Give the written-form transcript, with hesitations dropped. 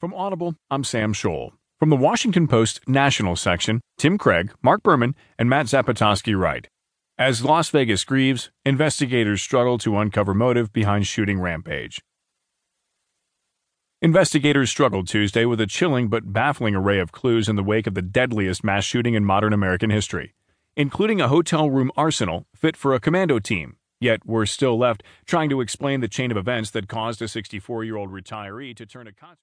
From Audible, I'm Sam Scholl. From the Washington Post National Section, Tim Craig, Mark Berman, and Matt Zapotosky write, "As Las Vegas grieves, investigators struggle to uncover motive behind shooting rampage." Investigators struggled Tuesday with a chilling but baffling array of clues in the wake of the deadliest mass shooting in modern American history, including a hotel room arsenal fit for a commando team, yet we're still left trying to explain the chain of events that caused a 64-year-old retiree to turn a